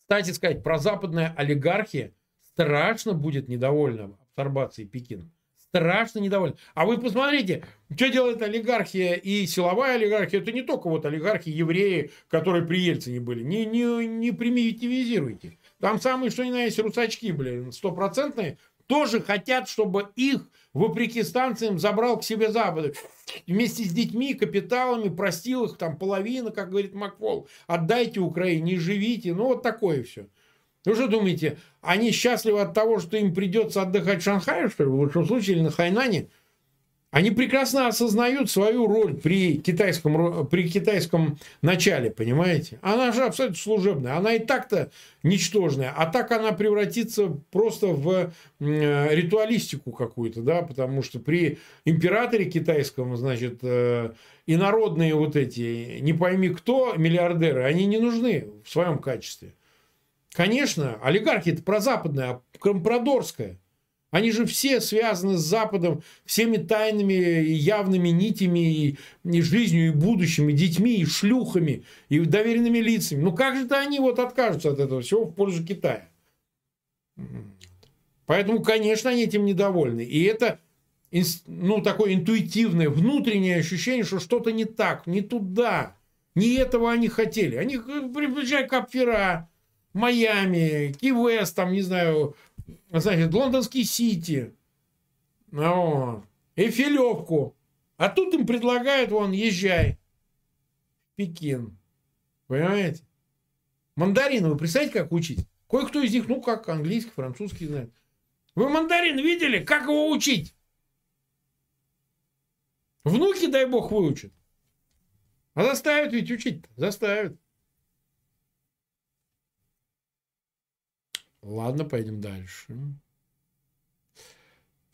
Кстати сказать, про западные олигархи страшно будет недовольна абсорбацией Пекина. Страшно недовольна. А вы посмотрите, что делает олигархия и силовая олигархия. Это не только вот олигархи, евреи, которые при Ельцине были. Не примитивизируйте. Там самые, что ни на есть, русачки, блин, стопроцентные, тоже хотят, чтобы их, вопреки станциям, забрал к себе Запад. Вместе с детьми, капиталами, простил их, там половина, как говорит Макфол. Отдайте Украине, живите. Ну, вот такое все. Вы что думаете, они счастливы от того, что им придется отдыхать в Шанхае, что ли, в лучшем случае, или на Хайнане? Они прекрасно осознают свою роль при китайском начале, понимаете? Она же абсолютно служебная, она и так-то ничтожная, а так она превратится просто в ритуалистику какую-то, да, потому что при императоре китайском, значит, инородные вот эти, не пойми кто, миллиардеры, они не нужны в своем качестве. Конечно, олигархи это прозападная, компрадорская. Они же все связаны с Западом всеми тайными и явными нитями, и жизнью, и будущим, и детьми, и шлюхами, и доверенными лицами. Ну как же-то они вот откажутся от этого всего в пользу Китая? Поэтому, конечно, они этим недовольны. И это, ну, такое интуитивное, внутреннее ощущение, что что-то не так, не туда. Не этого они хотели. Они приезжают к Апфера, Майами, Ки-Вест, там, не знаю, значит, Лондонский Сити, Эйфелевку. А тут им предлагают, вон, езжай в Пекин. Понимаете? Мандарин, вы представляете, как учить? Кое-кто из них, ну, как английский, французский знает. Вы мандарин видели? Как его учить? Внуки, дай бог, выучат. А заставят ведь учить-то, заставят. Ладно, пойдем дальше.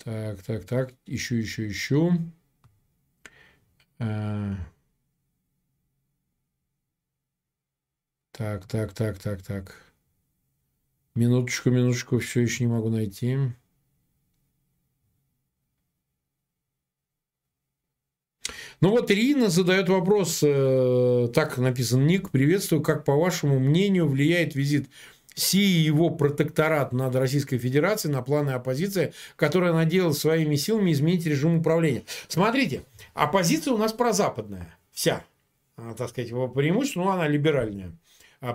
Так. Ищу. Так. Минуточку. Все еще не могу найти. Ну вот Ирина задает вопрос, так написан ник: приветствую, как по вашему мнению влияет визит Си и его протекторат над Российской Федерацией на планы оппозиции, которая надеялась своими силами изменить режим управления? Смотрите, оппозиция у нас прозападная, вся, так сказать, его преимущество, но она либеральная.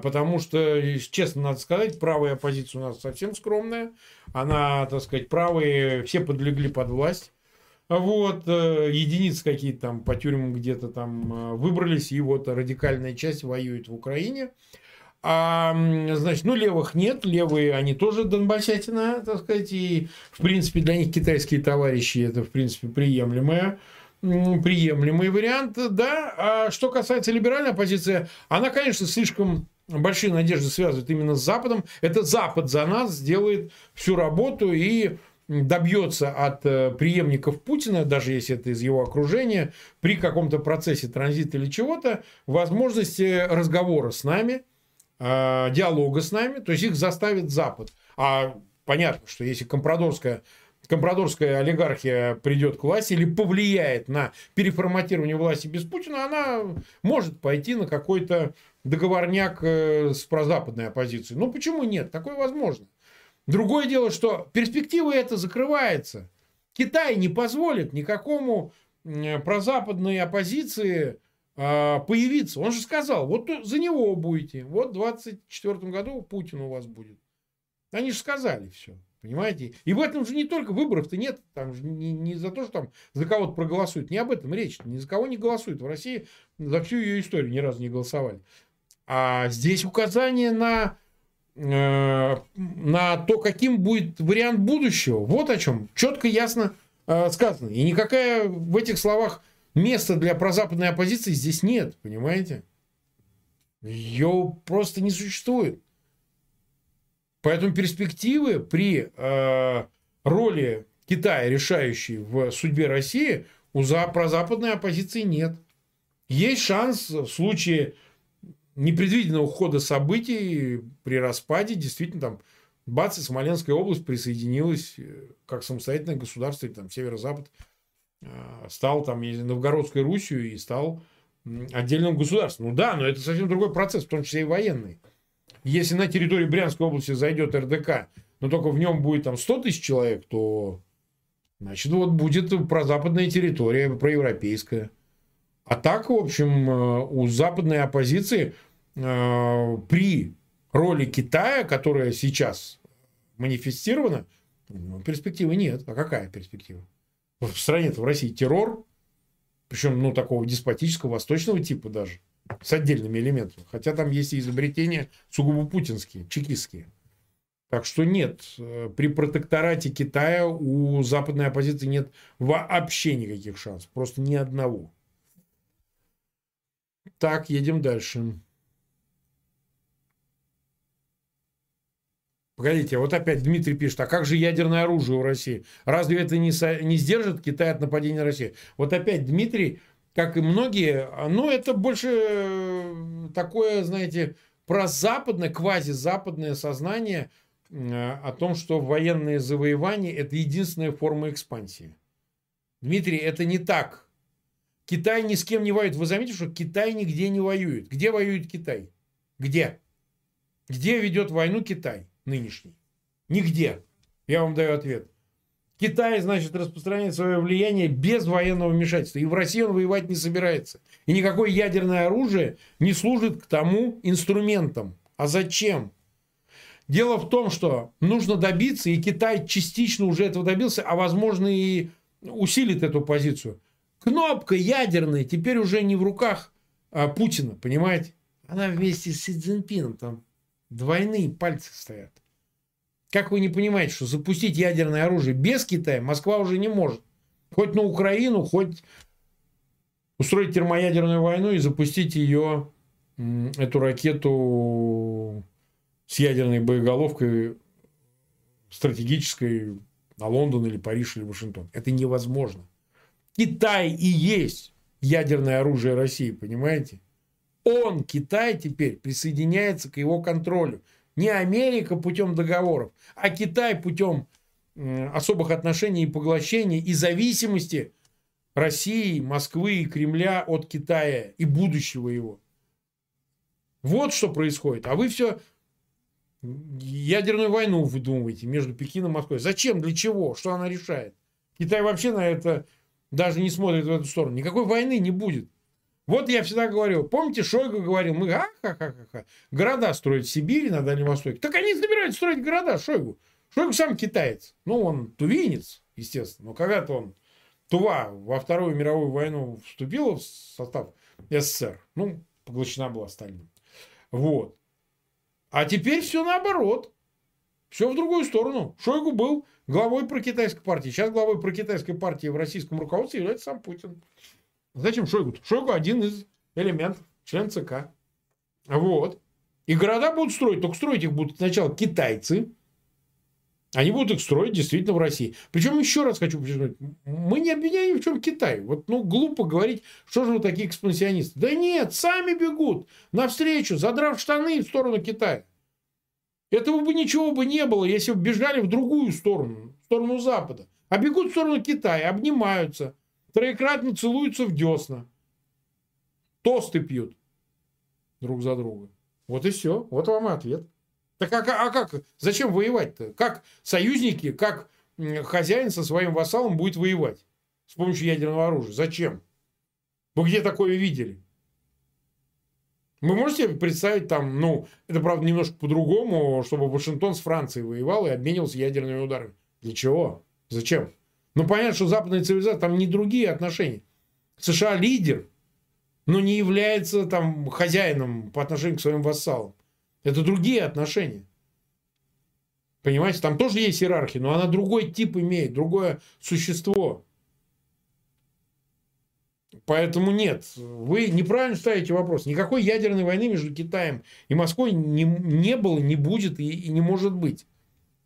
Потому что, честно надо сказать, правая оппозиция у нас совсем скромная. Она, так сказать, правые все подлегли под власть. Вот, единицы какие-то там по тюрьмам где-то там выбрались. И вот радикальная часть воюет в Украине. А, значит, ну, левых нет. Левые, они тоже донбассятина, так сказать. И, в принципе, для них китайские товарищи — это, в принципе, приемлемый вариант. Да, а что касается либеральной оппозиции, она, конечно, слишком... большие надежды связывают именно с Западом. Это Запад за нас сделает всю работу и добьется от преемников Путина, даже если это из его окружения, при каком-то процессе транзита или чего-то, возможности разговора с нами, диалога с нами. То есть их заставит Запад. А понятно, что если компрадорская олигархия придет к власти или повлияет на переформатирование власти без Путина, она может пойти на какой-то договорняк с прозападной оппозицией. Ну, почему нет? Такое возможно. Другое дело, что перспективы это закрывается. Китай не позволит никакому прозападной оппозиции появиться. Он же сказал, вот за него будете. Вот в 2024 году Путин у вас будет. Они же сказали все. Понимаете? И в этом же не только выборов-то нет. Там же не за то, что там за кого-то проголосуют. Не об этом речь. Ни за кого не голосуют. В России за всю ее историю ни разу не голосовали. А здесь указание на то, каким будет вариант будущего. Вот о чем. Четко, ясно сказано. И никакая в этих словах места для прозападной оппозиции здесь нет. Понимаете? Ее просто не существует. Поэтому перспективы при роли Китая, решающей в судьбе России, у прозападной оппозиции нет. Есть шанс в случае непредвиденного хода событий при распаде, действительно, там, бац, и Смоленская область присоединилась как самостоятельное государство, и там Северо-Запад стал там Новгородской Русью и стал отдельным государством. Ну да, но это совсем другой процесс, в том числе и военный. Если на территории Брянской области зайдет РДК, но только в нем будет там 100 тысяч человек, то, значит, вот будет прозападная территория, проевропейская. А так, в общем, у западной оппозиции при роли Китая, которая сейчас манифестирована, перспективы нет. А какая перспектива? В стране-то, в России, террор, причем, ну, такого деспотического, восточного типа даже. С отдельными элементами. Хотя там есть и изобретения сугубо путинские, чекистские. Так что нет. При протекторате Китая у западной оппозиции нет вообще никаких шансов. Просто ни одного. Так, едем дальше. Погодите, вот опять Дмитрий пишет, а как же ядерное оружие у России? Разве это не сдержит Китай от нападения на Россию? Вот опять Дмитрий, как и многие, ну, это больше такое, знаете, прозападное, квазизападное сознание о том, что военные завоевания – это единственная форма экспансии. Дмитрий, это не так. Китай ни с кем не воюет. Вы заметили, что Китай нигде не воюет. Где воюет Китай? Где? Где ведет войну Китай нынешний? Нигде. Я вам даю ответ. Китай, значит, распространяет свое влияние без военного вмешательства. И в России он воевать не собирается. И никакое ядерное оружие не служит к тому инструментом. А зачем? Дело в том, что нужно добиться, и Китай частично уже этого добился, а возможно и усилит эту позицию. Кнопка ядерная теперь уже не в руках Путина, понимаете? Она вместе с Си Цзиньпином, там двойные пальцы стоят. Как вы не понимаете, что запустить ядерное оружие без Китая Москва уже не может. Хоть на Украину, хоть устроить термоядерную войну и запустить ее, эту ракету с ядерной боеголовкой стратегической на Лондон или Париж или Вашингтон. Это невозможно. Китай и есть ядерное оружие России, понимаете? Он, Китай, теперь присоединяется к его контролю. Не Америка путем договоров, а Китай путем особых отношений и поглощений и зависимости России, Москвы и Кремля от Китая и будущего его. Вот что происходит. А вы все ядерную войну выдумываете между Пекином и Москвой. Зачем? Для чего? Что она решает? Китай вообще на это даже не смотрит в эту сторону. Никакой войны не будет. Вот я всегда говорил. Помните, Шойгу говорил, мы города строят в Сибири, на Дальнем Востоке. Так они собираются строить города, Шойгу. Шойгу сам китаец. Ну, он тувинец, естественно. Но когда-то он Тува во Вторую мировую войну вступила в состав СССР. Ну, поглощена была Сталином. Вот. А теперь все наоборот. Все в другую сторону. Шойгу был главой прокитайской партии. Сейчас главой прокитайской партии в российском руководстве является сам Путин. Зачем Шойгу? Шойгу один из элементов, член ЦК. Вот. И города будут строить. Только строить их будут сначала китайцы. Они будут их строить действительно в России. Причем, еще раз хочу подчеркнуть, мы не обвиняем ни в чем Китай. Вот, ну, глупо говорить, что же вы такие экспансионисты. Да нет, сами бегут навстречу, задрав штаны в сторону Китая. Этого бы ничего бы не было, если бы бежали в другую сторону, в сторону Запада. А бегут в сторону Китая, обнимаются, троекратно целуются в десна. Тосты пьют друг за друга. Вот и все. Вот вам и ответ. Так а как? Зачем воевать-то? Как союзники, как хозяин со своим вассалом будет воевать с помощью ядерного оружия? Зачем? Вы где такое видели? Вы можете представить там, ну, это, правда, немножко по-другому, чтобы Вашингтон с Францией воевал и обменивался ядерными ударами. Для чего? Зачем? Ну, понятно, что западная цивилизация, там не другие отношения. США лидер, но не является там хозяином по отношению к своим вассалам. Это другие отношения. Понимаете, там тоже есть иерархия, но она другой тип имеет, другое существо. Поэтому нет, вы неправильно ставите вопрос. Никакой ядерной войны между Китаем и Москвой не было, не будет и не может быть.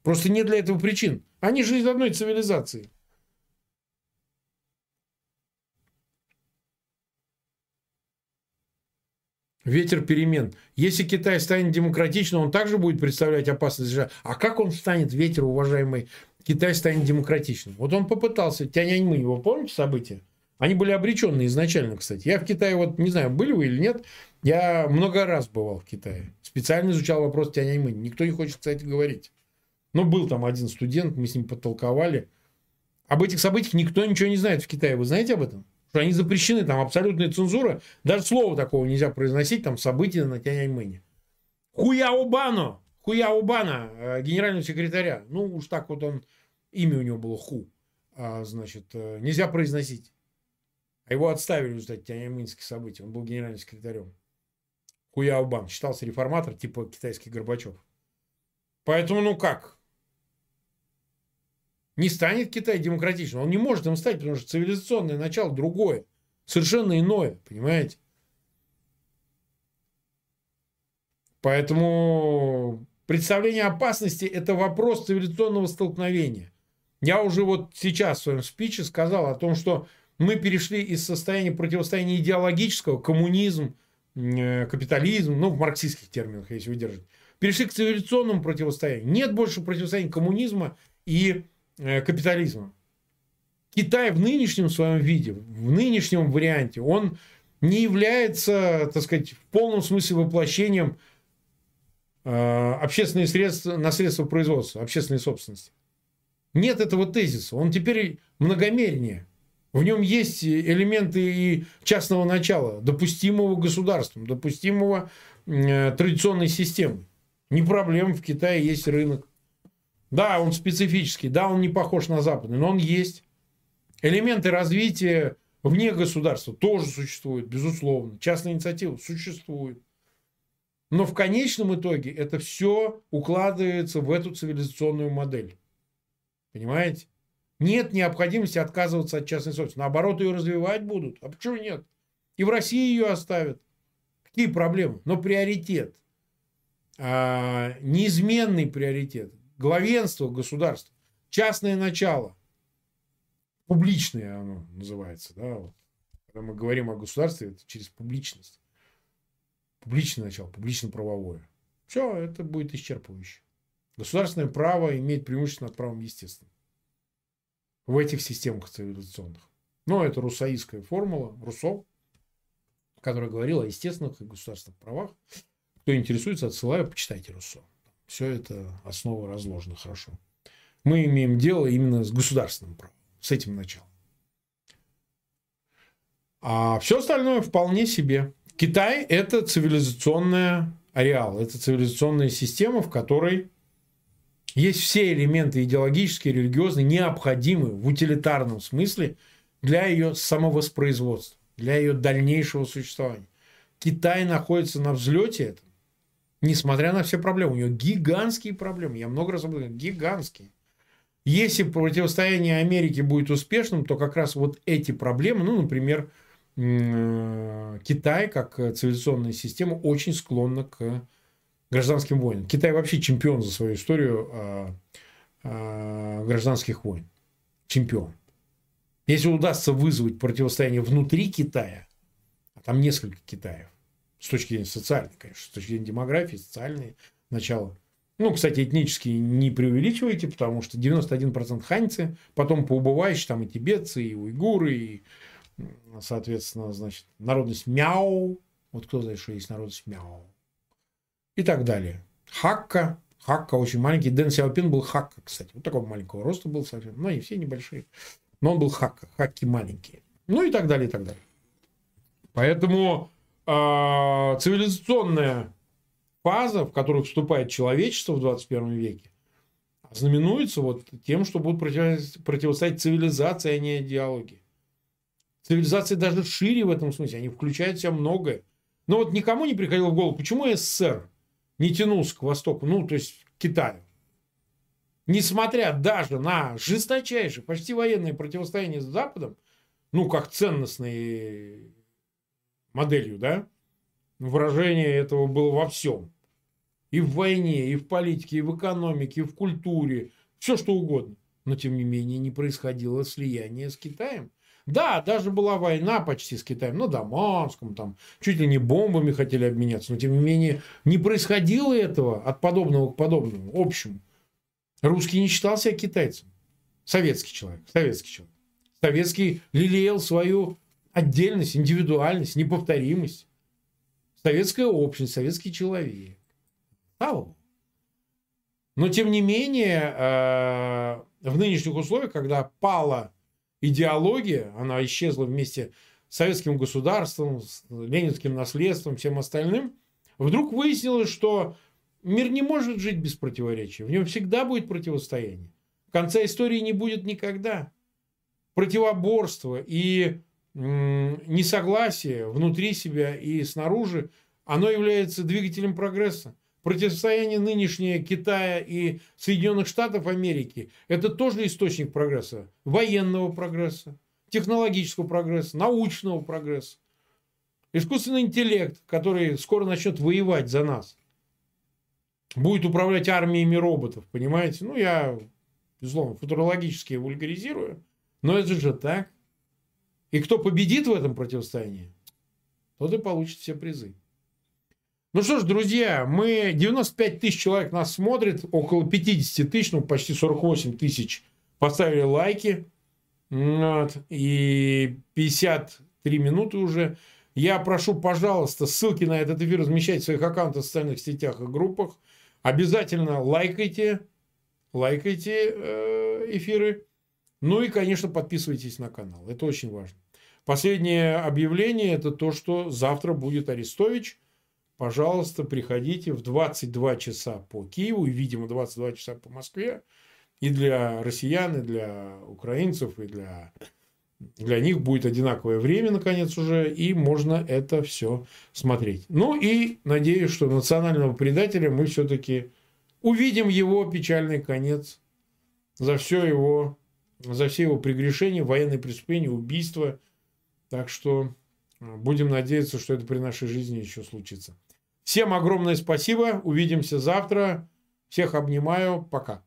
Просто нет для этого причин. Они же из одной цивилизации. Ветер перемен. Если Китай станет демократичным, он также будет представлять опасность США. А как он станет, ветер, уважаемый, Китай станет демократичным? Вот он попытался. Тяньаньмэнь, вы помните события? Они были обречены изначально, кстати. Я в Китае, вот не знаю, были вы или нет, я много раз бывал в Китае. Специально изучал вопрос Тяньаньмэнь. Никто не хочет, кстати, говорить. Но был там один студент, мы с ним потолковали. Об этих событиях никто ничего не знает в Китае. Вы знаете об этом? Что они запрещены, там абсолютная цензура. Даже слова такого нельзя произносить, там события на Тяньаньмэне. Ху Яобана, генерального секретаря. Ну, уж так вот он, имя у него было Ху. Значит, нельзя произносить. А его отставили, кстати, тяньаньмэнские события. Он был генеральным секретарем. Ху Яобан. Считался реформатор, типа китайский Горбачев. Поэтому, ну как? Не станет Китай демократичным. Он не может им стать, потому что цивилизационное начало другое. Совершенно иное. Понимаете? Поэтому представление опасности – это вопрос цивилизационного столкновения. Я уже вот сейчас в своем спиче сказал о том, что мы перешли из состояния противостояния идеологического, коммунизм, капитализм, ну, в марксистских терминах, если выдержать, перешли к цивилизационному противостоянию. Нет больше противостояния коммунизма и капитализма. Китай в нынешнем своем виде, в нынешнем варианте, он не является, так сказать, в полном смысле воплощением общественных средств на средства производства, общественной собственности. Нет этого тезиса. Он теперь многомернее. В нем есть элементы и частного начала, допустимого государством, допустимого традиционной системы. Не проблема, в Китае есть рынок. Да, он специфический, да, он не похож на западный, но он есть. Элементы развития вне государства тоже существуют, безусловно. Частная инициатива существует. Но в конечном итоге это все укладывается в эту цивилизационную модель. Понимаете? Нет необходимости отказываться от частной собственности. Наоборот, ее развивать будут. А почему нет? И в России ее оставят. Какие проблемы? Но приоритет. Неизменный приоритет. Главенство государства, частное начало, публичное оно называется, да, вот. Когда мы говорим о государстве, это через публичность, публичное начало, публично-правовое. Все, это будет исчерпывающе. Государственное право имеет преимущество над правом естественным в этих системах цивилизационных. Но это руссоистская формула, Руссо, которая говорила о естественных и государственных правах. Кто интересуется, отсылаю, почитайте Руссо. Все это основа разложена хорошо. Мы имеем дело именно с государственным правом, с этим началом. А все остальное вполне себе. Китай – это цивилизационный ареал, это цивилизационная система, в которой есть все элементы идеологические, религиозные, необходимые в утилитарном смысле для ее самовоспроизводства, для ее дальнейшего существования. Китай находится на взлете этого, несмотря на все проблемы. У него гигантские проблемы, я много раз об этом говорю, гигантские. Если противостояние Америки будет успешным, то как раз вот эти проблемы, ну, например, Китай как цивилизационная система очень склонна к гражданским войнам. Китай вообще чемпион за свою историю гражданских войн. Чемпион. Если удастся вызвать противостояние внутри Китая, а там несколько Китаев, с точки зрения социальной, конечно, с точки зрения демографии, социальные начала. Ну, кстати, этнические не преувеличивайте, потому что 91% ханьцы, потом поубывающие там и тибетцы, и уйгуры, и, соответственно, значит, народность мяо. Вот кто знает, что есть народность мяо. И так далее. Хакка. Хакка очень маленький. Дэн Сяопин был хакка, кстати. Вот такого маленького роста был совсем. Ну, и все небольшие. Но он был хакка. Хакки маленькие. Ну, и так далее, и так далее. Поэтому цивилизационная фаза, в которую вступает человечество в 21 веке, знаменуется вот тем, что будут противостоять цивилизации, а не идеологии. Цивилизации даже шире в этом смысле, они включают в себя многое. Но вот никому не приходило в голову, почему СССР не тянулся к востоку, ну, то есть к Китаю. Несмотря даже на жесточайшее, почти военное противостояние с Западом, ну, как ценностной моделью, да, выражение этого было во всем. И в войне, и в политике, и в экономике, и в культуре. Все что угодно. Но, тем не менее, не происходило слияние с Китаем. Да, даже была война почти с Китаем. На Дамасском, там, чуть ли не бомбами хотели обменяться. Но, тем не менее, не происходило этого от подобного к подобному, общему. Русский не считал себя китайцем. Советский человек. Советский человек. Советский лелеял свою отдельность, индивидуальность, неповторимость. Советская общность, советский человек. Ау. Но, тем не менее, в нынешних условиях, когда пала идеология, она исчезла вместе с советским государством, с ленинским наследством, всем остальным, вдруг выяснилось, что мир не может жить без противоречия. В нем всегда будет противостояние. Конца истории не будет никогда. Противоборство и несогласие внутри себя и снаружи, оно является двигателем прогресса. Противостояние нынешнее Китая и Соединенных Штатов Америки – это тоже источник прогресса. Военного прогресса, технологического прогресса, научного прогресса. Искусственный интеллект, который скоро начнет воевать за нас, будет управлять армиями роботов, понимаете? Ну, я, безусловно, футурологически вульгаризирую, но это же так. И кто победит в этом противостоянии, тот и получит все призы. Ну что ж, друзья, мы 95 тысяч человек нас смотрит, около 50 тысяч, ну почти 48 тысяч поставили лайки. Вот, и 53 минуты уже. Я прошу, пожалуйста, ссылки на этот эфир размещать в своих аккаунтах, в социальных сетях и группах. Обязательно лайкайте эфиры. Ну и, конечно, подписывайтесь на канал. Это очень важно. Последнее объявление – это то, что завтра будет Арестович. Пожалуйста, приходите в 22 часа по Киеву и, видимо, 22 часа по Москве. И для россиян, и для украинцев, и для них будет одинаковое время, наконец, уже. И можно это все смотреть. Ну и надеюсь, что национального предателя мы все-таки увидим его печальный конец за все его прегрешения, военные преступления, убийства. Так что будем надеяться, что это при нашей жизни еще случится. Всем огромное спасибо. Увидимся завтра. Всех обнимаю. Пока.